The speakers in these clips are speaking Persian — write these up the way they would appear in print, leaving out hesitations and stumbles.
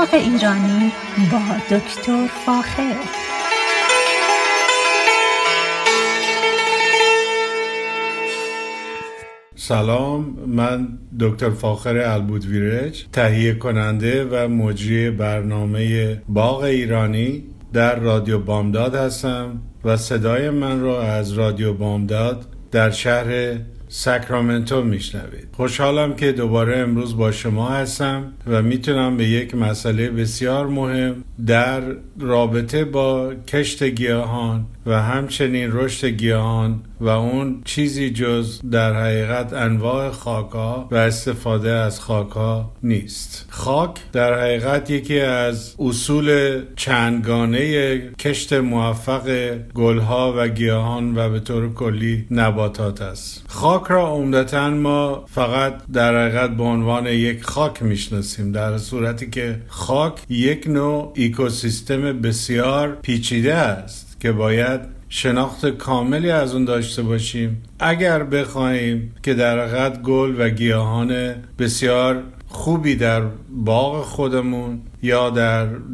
باغ ایرانی با دکتر فاخر. سلام، من دکتر فاخر البودویرج، تهیه کننده و مجری برنامه باغ ایرانی در رادیو بامداد هستم و صدای من را از رادیو بامداد در شهر سکرامنتو میشنوید. خوشحالم که دوباره امروز با شما هستم و میتونم به یک مسئله بسیار مهم در رابطه با کشت گیاهان و همچنین رشد گیاهان و اون چیزی جز در حقیقت انواع خاک‌ها و استفاده از خاک‌ها نیست. خاک در حقیقت یکی از اصول چندگانه کشت موفق گلها و گیاهان و به طور کلی نباتات است. خاک را عمدتاً ما فقط در حقیقت به عنوان یک خاک میشناسیم، در صورتی که خاک یک نوع اکوسیستم بسیار پیچیده است که باید شناخت کاملی از اون داشته باشیم اگر بخوایم که در حقیقت گل و گیاهان بسیار خوبی در باغ خودمون یا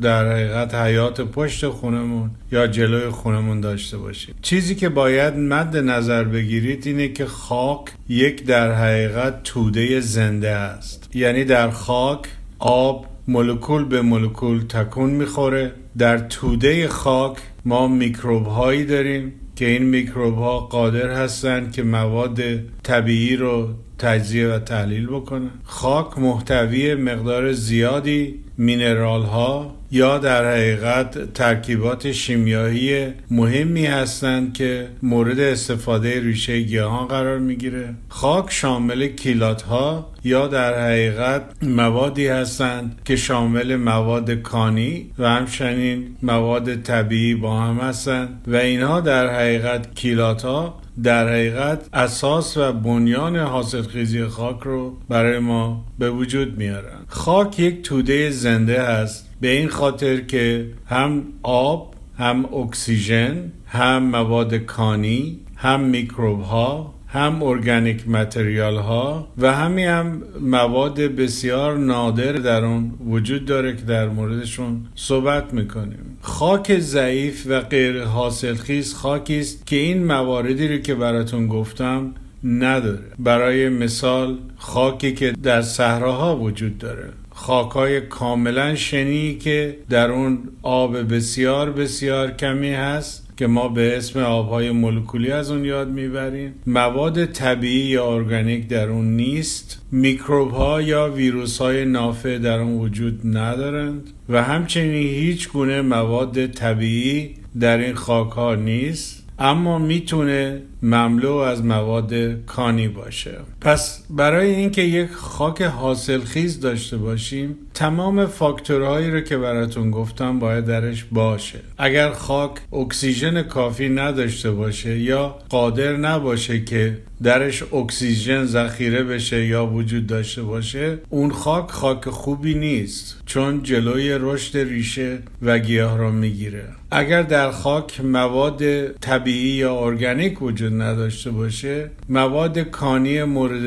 در حقیقت حیات پشت خونمون یا جلوی خونمون داشته باشیم. چیزی که باید مد نظر بگیرید اینه که خاک یک در حقیقت توده زنده است، یعنی در خاک آب مولکول به مولکول تکون میخوره. در توده خاک ما میکروب هایی داریم که این میکروب ها قادر هستن که مواد طبیعی رو تجزیه و تحلیل بکنن. خاک محتوی مقدار زیادی مینرال ها یا در حقیقت ترکیبات شیمیایی مهمی هستند که مورد استفاده ریشه گیاهان قرار میگیره. خاک شامل کیلات ها یا در حقیقت موادی هستند که شامل مواد کانی و همچنین مواد طبیعی با هم هستند و اینها در حقیقت کیلات ها در حقیقت اساس و بنیان حاصلخیزی خاک رو برای ما به وجود میارن. خاک یک توده زنده است به این خاطر که هم آب، هم اکسیژن، هم مواد کانی، هم میکروب ها، هم ارگانیک متریال ها و همین هم مواد بسیار نادر در اون وجود داره که در موردشون صحبت میکنیم. خاک ضعیف و غیر حاصلخیز خاکی است که این مواردی رو که براتون گفتم نداره. برای مثال خاکی که در صحراها وجود داره، خاک‌های کاملا شنی که در اون آب بسیار بسیار کمی هست که ما به اسم آبهای مولکولی از اون یاد میبریم، مواد طبیعی یا ارگانیک در اون نیست، میکروب ها یا ویروس های نافع در اون وجود ندارند و همچنین هیچ گونه مواد طبیعی در این خاک ها نیست، اما میتونه مملو از مواد کانی باشه. پس برای اینکه یک خاک حاصلخیز داشته باشیم تمام فاکتورهایی رو که براتون گفتم باید درش باشه. اگر خاک اکسیژن کافی نداشته باشه یا قادر نباشه که درش اکسیژن ذخیره بشه یا وجود داشته باشه، اون خاک خاک خوبی نیست، چون جلوی رشد ریشه و گیاه رو میگیره. اگر در خاک مواد طبیعی یا ارگانیک وجود نداشته باشه، مواد کانی مورد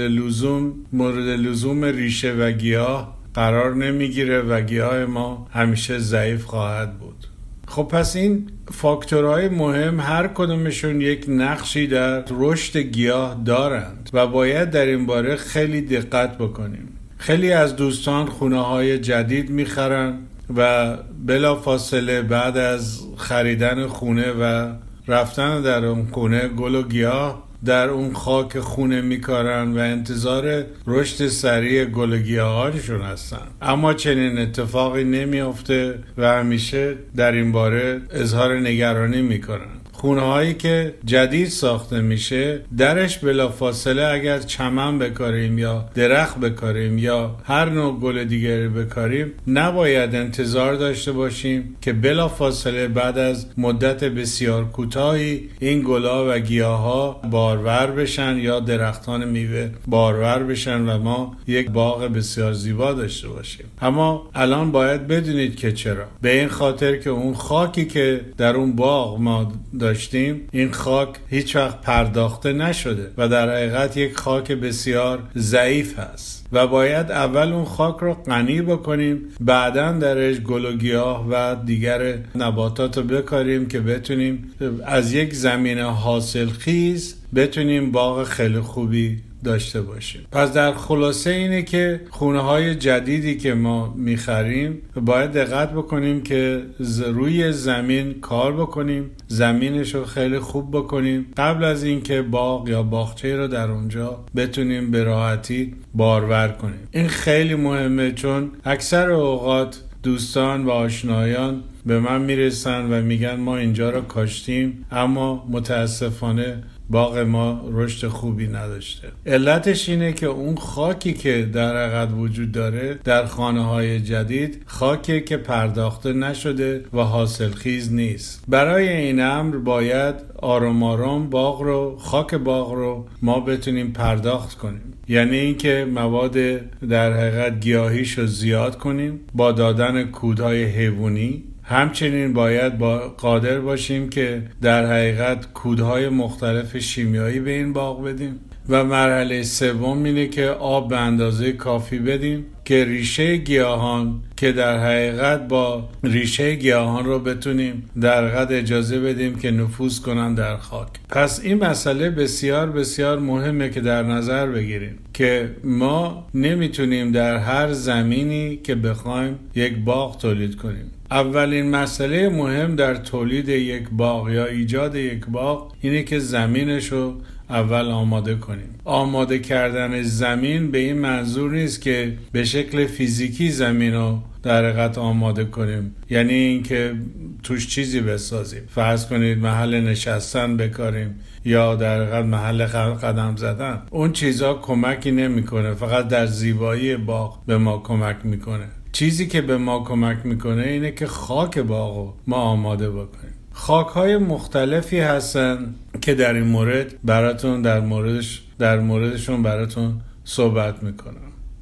لزوم ریشه و گیاه قرار نمیگیره و گیاه ما همیشه ضعیف خواهد بود. خب پس این فاکتورهای مهم هر کدومشون یک نقشی در رشد گیاه دارند و باید در این باره خیلی دقت بکنیم. خیلی از دوستان خونه‌های جدید میخرن و بلافاصله بعد از خریدن خونه و رفتن در اون خونه گل و گیاه در اون خاک خونه میکارن و انتظار رشد سریع گل و گیاهانشون هستن، اما چنین اتفاقی نمیافته و همیشه در این باره اظهار نگرانی میکنن. خونه هایی که جدید ساخته میشه درش بلافاصله اگر چمن بکاریم یا درخت بکاریم یا هر نوع گل دیگری بکاریم، نباید انتظار داشته باشیم که بلافاصله بعد از مدت بسیار کوتاهی این گلها و گیاها بارور بشن یا درختان میوه بارور بشن و ما یک باغ بسیار زیبا داشته باشیم. اما الان باید بدونید که چرا، به این خاطر که اون خاکی که در اون باغ ما گذاشتیم این خاک هیچ وقت پرداخته نشده و در حقیقت یک خاک بسیار ضعیف هست و باید اول اون خاک رو غنی بکنیم، بعداً درش گل و گیاه و دیگر نباتات رو بکاریم که بتونیم از یک زمین حاصلخیز بتونیم باغ خیلی خوبی داشته باشیم. پس در خلاصه اینه که خونه‌های جدیدی که ما می‌خریم باید دقت بکنیم که روی زمین کار بکنیم، زمینش رو خیلی خوب بکنیم قبل از اینکه باغ یا باغچه رو در اونجا بتونیم به راحتی بارور کنیم. این خیلی مهمه چون اکثر اوقات دوستان و آشنایان به من میرسن و میگن ما اینجا رو کاشتیم اما متاسفانه باغ ما رشد خوبی نداشته. علتش اینه که اون خاکی که در حقیقت وجود داره در خانه‌های جدید خاکی که پرداخته نشده و حاصلخیز نیست. برای این امر باید آروم آروم خاک باغ رو ما بتونیم پرداخت کنیم، یعنی اینکه مواد در حقیقت گیاهیشو زیاد کنیم با دادن کودهای حیوانی. همچنین باید قادر باشیم که در حقیقت کودهای مختلف شیمیایی به این باغ بدیم و مرحله سوم اینه که آب به اندازه کافی بدیم که ریشه گیاهان که در حقیقت با ریشه گیاهان رو بتونیم در حقیقت اجازه بدیم که نفوذ کنن در خاک. پس این مسئله بسیار بسیار مهمه که در نظر بگیریم که ما نمیتونیم در هر زمینی که بخوایم یک باغ تولید کنیم. اولین مسئله مهم در تولید یک باغ یا ایجاد یک باغ اینه که زمینش رو اول آماده کنیم. آماده کردن زمین به این منظور نیست که به شکل فیزیکی زمین رو در حقیقت آماده کنیم، یعنی اینکه توش چیزی بسازیم، فرض کنید محل نشستن بکاریم یا در حقیقت محل قدم زدن. اون چیزا کمکی نمیکنه، فقط در زیبایی باغ به ما کمک میکنه. چیزی که به ما کمک میکنه اینه که خاک باغو ما آماده بکنیم. خاک‌های مختلفی هستن که در این مورد براتون در موردشون براتون صحبت میکنم.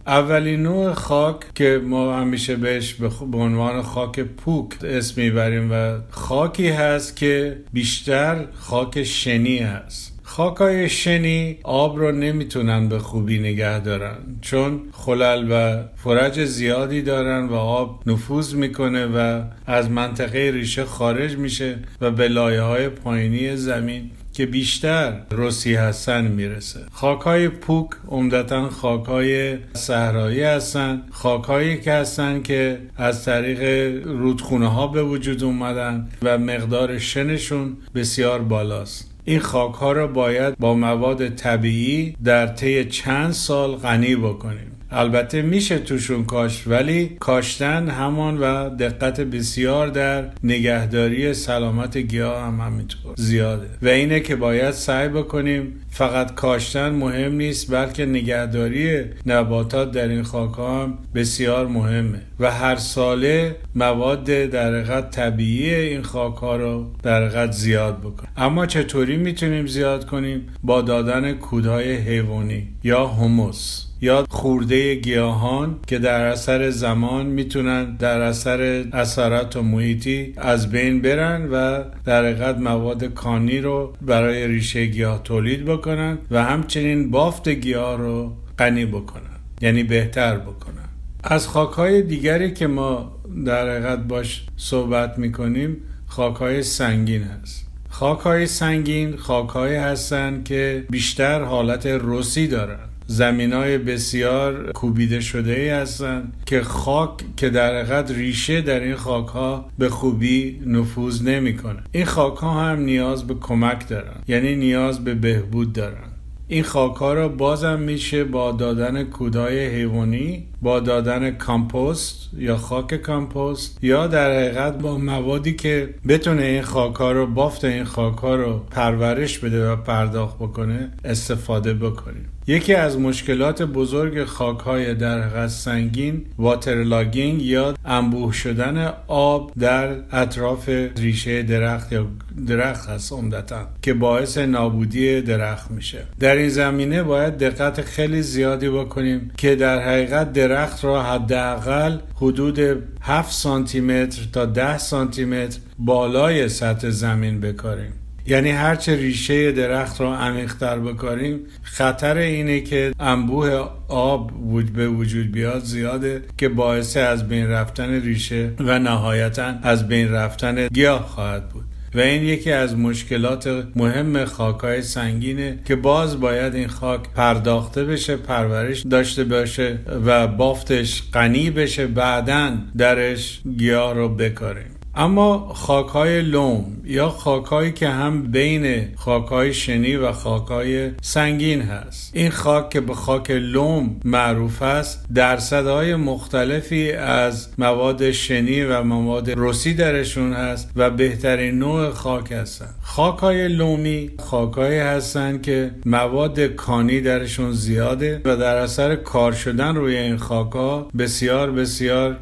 اولین نوع خاک که ما همیشه بهش به عنوان خاک پوک اسم میبریم و خاکی هست که بیشتر خاک شنی هست. خاکای شنی آب رو نمیتونن به خوبی نگه دارن چون خلل و فرج زیادی دارن و آب نفوذ میکنه و از منطقه ریشه خارج میشه و به لایه‌های پایینی زمین که بیشتر رسی هستن میرسه. خاک‌های پوک عمدتاً خاک‌های صحرایی هستن، خاک‌هایی که هستن که از طریق رودخونه‌ها به وجود اومدن و مقدار شنشون بسیار بالاست. این خاک‌ها را باید با مواد طبیعی در طی چند سال غنی بکنیم. البته میشه توشون کاشت، ولی کاشتن همان و دقت بسیار در نگهداری سلامت گیاه هم همینطور زیاده و اینه که باید سعی بکنیم فقط کاشتن مهم نیست بلکه نگهداری نباتات در این خاک‌ها هم بسیار مهمه و هر ساله مواد در حقیقت طبیعی این خاک‌ها رو در حقیقت زیاد بکنیم. اما چطوری میتونیم زیاد کنیم؟ با دادن کودهای حیوانی یا هوموس یا خورده گیاهان که در اثر زمان میتونن در اثر اثرات و محیطی از بین برن و در حقیقت مواد کانی رو برای ریشه گیاه تولید بکنن و همچنین بافت گیاه رو غنی بکنن، یعنی بهتر بکنن. از خاک‌های دیگری که ما در حقیقت باش صحبت میکنیم خاک‌های سنگین هست. خاک‌های سنگین خاک‌هایی هستن که بیشتر حالت رسی دارن، زمینای بسیار کوبیده شده ای هستند که خاک که در حقیقت ریشه در این خاک ها به خوبی نفوذ نمیکنه. این خاک ها هم نیاز به کمک دارن، یعنی نیاز به بهبود دارن. این خاک ها را بازم میشه با دادن کودهای حیوانی، با دادن کامپوست یا خاک کامپوست یا در حقیقت با موادی که بتونه این خاک ها رو بافت این خاک ها رو پرورش بده و پرداخت بکنه استفاده بکنیم. یکی از مشکلات بزرگ خاک‌های در حقیقت سنگین واترلاگینگ یا انبوه شدن آب در اطراف ریشه درخت یا درخت هست عمدتاً که باعث نابودی درخت میشه. در این زمینه باید دقت خیلی زیادی بکنیم که در حقیقت درخت را حداقل حدود 7 سانتی متر تا 10 سانتی متر بالای سطح زمین بکاریم. یعنی هرچه ریشه درخت رو عمیق‌تر بکاریم خطر اینه که انبوه آب به وجود بیاد زیاده که باعث از بین رفتن ریشه و نهایتاً از بین رفتن گیاه خواهد بود و این یکی از مشکلات مهم خاک‌های سنگینه که باز باید این خاک پرداخته بشه، پرورش داشته باشه و بافتش غنی بشه، بعداً درش گیاه رو بکاریم. اما خاک‌های لوم یا خاک‌هایی که هم بین خاک‌های شنی و خاک‌های سنگین هست، این خاک که به خاک لوم معروف است درصدهای مختلفی از مواد شنی و مواد رسی درشون هست و بهترین نوع خاک هستن. خاک‌های لومی خاک‌هایی هستن که مواد کانی درشون زیاده و در اثر کار شدن روی این خاک‌ها بسیار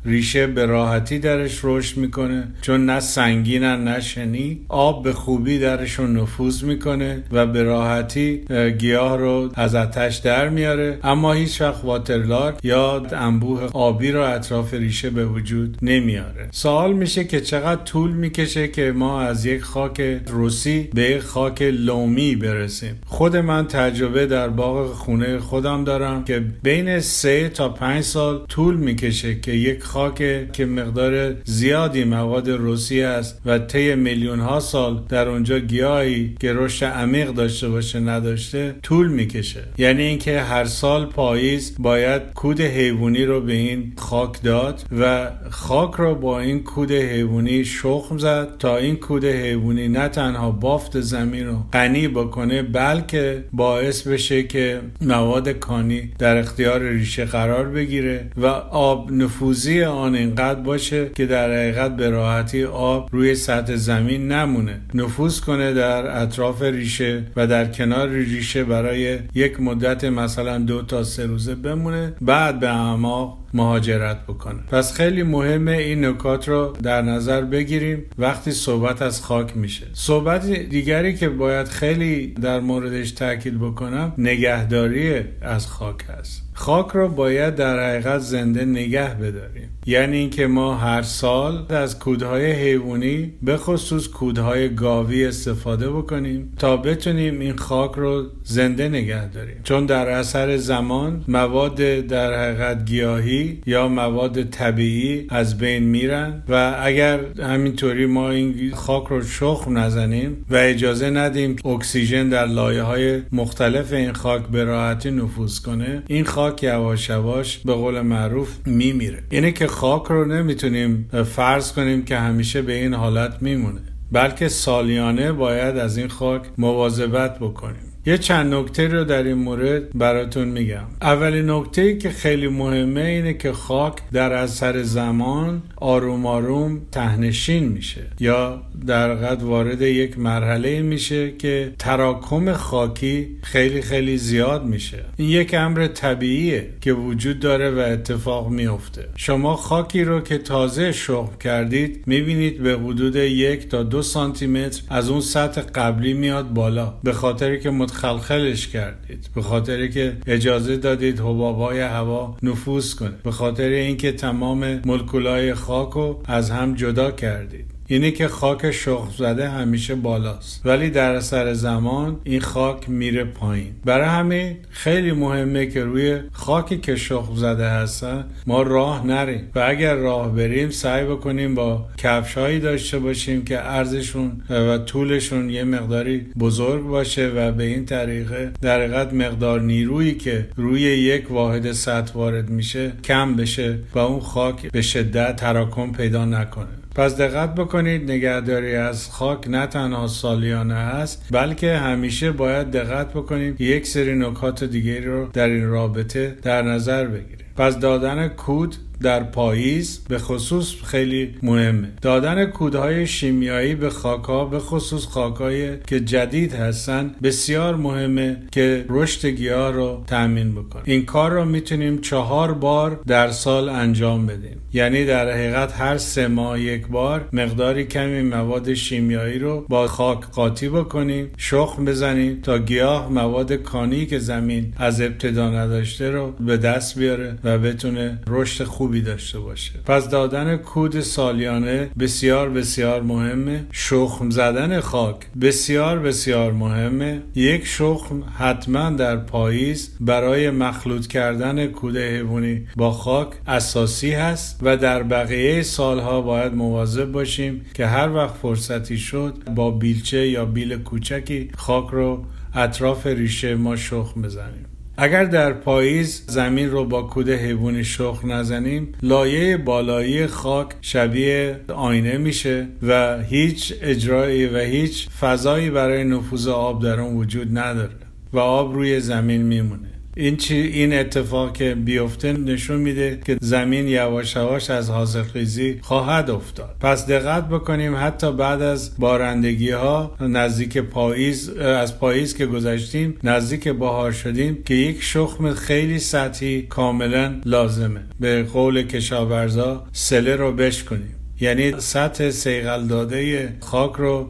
ریشه به راحتی درش رشد میکنه، چون نه سنگینن نه شنی، آب به خوبی درشون نفوذ میکنه و به راحتی گیاه رو از آتش در میاره، اما هیچ وقت واترلاک یا انبوه آبی رو اطراف ریشه به وجود نمیاره. سوال میشه که چقدر طول میکشه که ما از یک خاک رسی به یک خاک لومی برسیم. خود من تجربه در باغ خونه خودم دارم که بین 3 تا 5 سال طول میکشه که یک خاک که مقدار زیادی مواد رسی است و طی میلیون ها سال در اونجا گیاهی که رشد عمیق داشته باشه نداشته طول میکشه. یعنی اینکه هر سال پاییز باید کود حیوانی رو به این خاک داد و خاک رو با این کود حیوانی شخم زد تا این کود حیوانی نه تنها بافت زمین رو غنی بکنه بلکه باعث بشه که مواد کانی در اختیار ریشه قرار بگیره و آب نفوذی آن اینقدر باشه که در حقیقت به راحتی آب روی سطح زمین نمونه، نفوذ کنه در اطراف ریشه و در کنار ریشه برای یک مدت مثلا 2 تا 3 روزه بمونه، بعد به اعماق مهاجرت بکنه. پس خیلی مهمه این نکات رو در نظر بگیریم وقتی صحبت از خاک میشه. صحبت دیگری که باید خیلی در موردش تاکید بکنم نگهداری از خاک هست. خاک رو باید در حقیقت زنده نگه بداریم، یعنی اینکه ما هر سال از کودهای حیوانی به خصوص کودهای گاوی استفاده بکنیم تا بتونیم این خاک رو زنده نگه داریم، چون در اثر زمان مواد در حقیقت گیاهی یا مواد طبیعی از بین میرن و اگر همینطوری ما این خاک رو شخم نزنیم و اجازه ندیم اکسیژن در لایه‌های مختلف این خاک به راحتی نفوذ کنه، این خاک یواش یواش به قول معروف میمیره. اینه که خاک رو نمیتونیم فرض کنیم که همیشه به این حالت میمونه، بلکه سالیانه باید از این خاک مواظبت بکنیم. یه چند نکته رو در این مورد براتون میگم. اولین نکته‌ای که خیلی مهمه اینه که خاک در اثر زمان آروم آروم ته‌نشین میشه یا در حقیقت وارد یک مرحله میشه که تراکم خاکی خیلی زیاد میشه. این یک امر طبیعیه که وجود داره و اتفاق میفته. شما خاکی رو که تازه شخم کردید میبینید به حدود 1 تا 2 سانتی متر از اون سطح قبلی میاد بالا، به خاطر که خلخلش کردید، به خاطر که اجازه دادید حباب‌های هوا نفوذ کنه، به خاطر اینکه تمام مولکول‌های خاک رو از هم جدا کردید. اینه که خاک شخم زده همیشه بالاست ولی در اثر زمان این خاک میره پایین. برای همین خیلی مهمه که روی خاکی که شخم زده هستن ما راه نریم و اگر راه بریم سعی بکنیم با کفش‌هایی داشته باشیم که عرضشون و طولشون یه مقداری بزرگ باشه و به این طریقه در حقیقت مقدار نیرویی که روی یک واحد سطح وارد میشه کم بشه و اون خاک به شدت تراکم پیدا نکنه. پس دقت بکنید نگهداری از خاک نه تنها سالیانه است بلکه همیشه باید دقت بکنید یک سری نکات دیگری رو در این رابطه در نظر بگیرید. پس دادن کود در پاییز به خصوص خیلی مهمه. دادن کودهای شیمیایی به خاک‌ها به خصوص خاک‌هایی که جدید هستن بسیار مهمه که رشد گیاه رو تأمین بکنه. این کار رو میتونیم 4 بار در سال انجام بدیم، یعنی در حقیقت هر 3 ماه یک بار مقداری کمی مواد شیمیایی رو با خاک قاطی بکنیم، شخم بزنیم تا گیاه مواد کانی که زمین از ابتدا نداشته رو به دست بیاره و بتونه رشد خوب خوبی داشته باشه. پس دادن کود سالیانه بسیار بسیار مهمه. شخم زدن خاک بسیار بسیار مهمه. یک شخم حتما در پاییز برای مخلوط کردن کود حیوانی با خاک اساسی هست و در بقیه سالها باید مواظب باشیم که هر وقت فرصتی شد با بیلچه یا بیل کوچکی خاک رو اطراف ریشه ما شخم بزنیم. اگر در پاییز زمین رو با کود حیوانی شخم نزنیم، لایه بالایی خاک شبیه آینه میشه و هیچ اجرایی و هیچ فضایی برای نفوذ آب در اون وجود نداره و آب روی زمین میمونه. این اتفاق که بیفته نشون میده که زمین یواش یواش از حاصلخیزی خواهد افتاد. پس دقت بکنیم، حتی بعد از بارندگی ها نزدیک پاییز، از پاییز که گذشتیم نزدیک بهار شدیم، که یک شخم خیلی سطحی کاملا لازمه. به قول کشاورزا سله رو بشکنیم، یعنی سطح صیقل داده خاک رو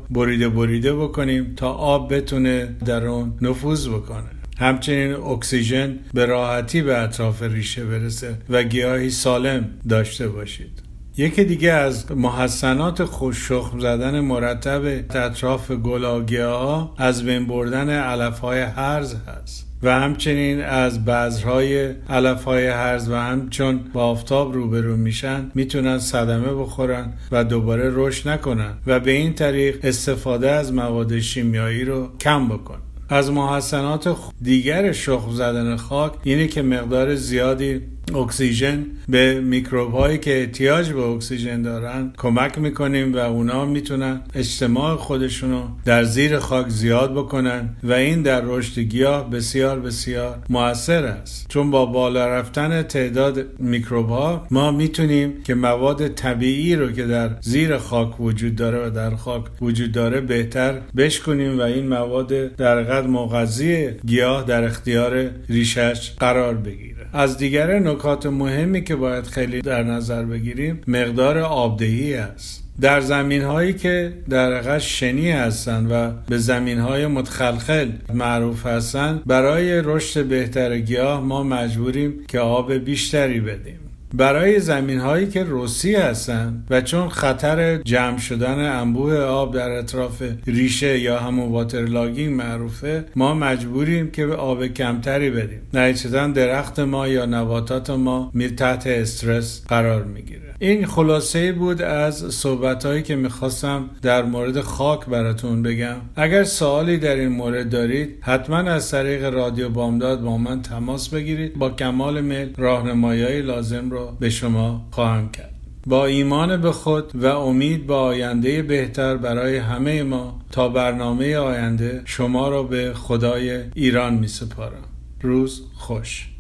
بریده بکنیم تا آب بتونه در اون نفوذ بکنه. همچنین اکسیژن به راحتی به اطراف ریشه برسه و گیاهی سالم داشته باشید. یکی دیگه از محسنات خوش شخم زدن مرتب اطراف گلاگیاها از بین بردن علف‌های هرز هست و همچنین از بذرهای علف‌های هرز و همچون با آفتاب روبرو میشن میتونن صدمه بخورن و دوباره رشد نکنن و به این طریق استفاده از مواد شیمیایی رو کم بکنن. از محسنات دیگر شخم زدن خاک اینه که مقدار زیادی اکسیژن به میکروب هایی که احتیاج به اکسیژن دارن کمک میکنیم و اونا میتونن اجتماع خودشونو در زیر خاک زیاد بکنن و این در رشد گیاه بسیار بسیار مؤثر است، چون با بالا رفتن تعداد میکروب ها ما میتونیم که مواد طبیعی رو که در زیر خاک وجود داره و در خاک وجود داره بهتر بشکنیم و این مواد در قد مغذی گیاه در اختیار ریشش قرار بگیره. از دیگر نکات مهمی که باید خیلی در نظر بگیریم مقدار آبدهی است. در زمین‌هایی که در واقع شنی هستند و به زمین‌های متخلخل معروف هستند، برای رشد بهتر گیاه ما مجبوریم که آب بیشتری بدیم. برای زمین‌هایی که رسی هستند و چون خطر جمع شدن انبوه آب در اطراف ریشه یا همون واتر لاگینگ معروفه، ما مجبوریم که به آب کمتری بدیم. نتیجتاً درخت ما یا نباتات ما تحت استرس قرار میگیره. این خلاصه بود از صحبت‌هایی که می‌خواستم در مورد خاک براتون بگم. اگر سوالی در این مورد دارید، حتماً از طریق رادیو بامداد با من تماس بگیرید. با کمال میل راهنمایی‌های لازم رو به شما خواهم کرد. با ایمان به خود و امید به آینده بهتر برای همه ما، تا برنامه آینده شما را به خدای ایران می‌سپارم. روز خوش.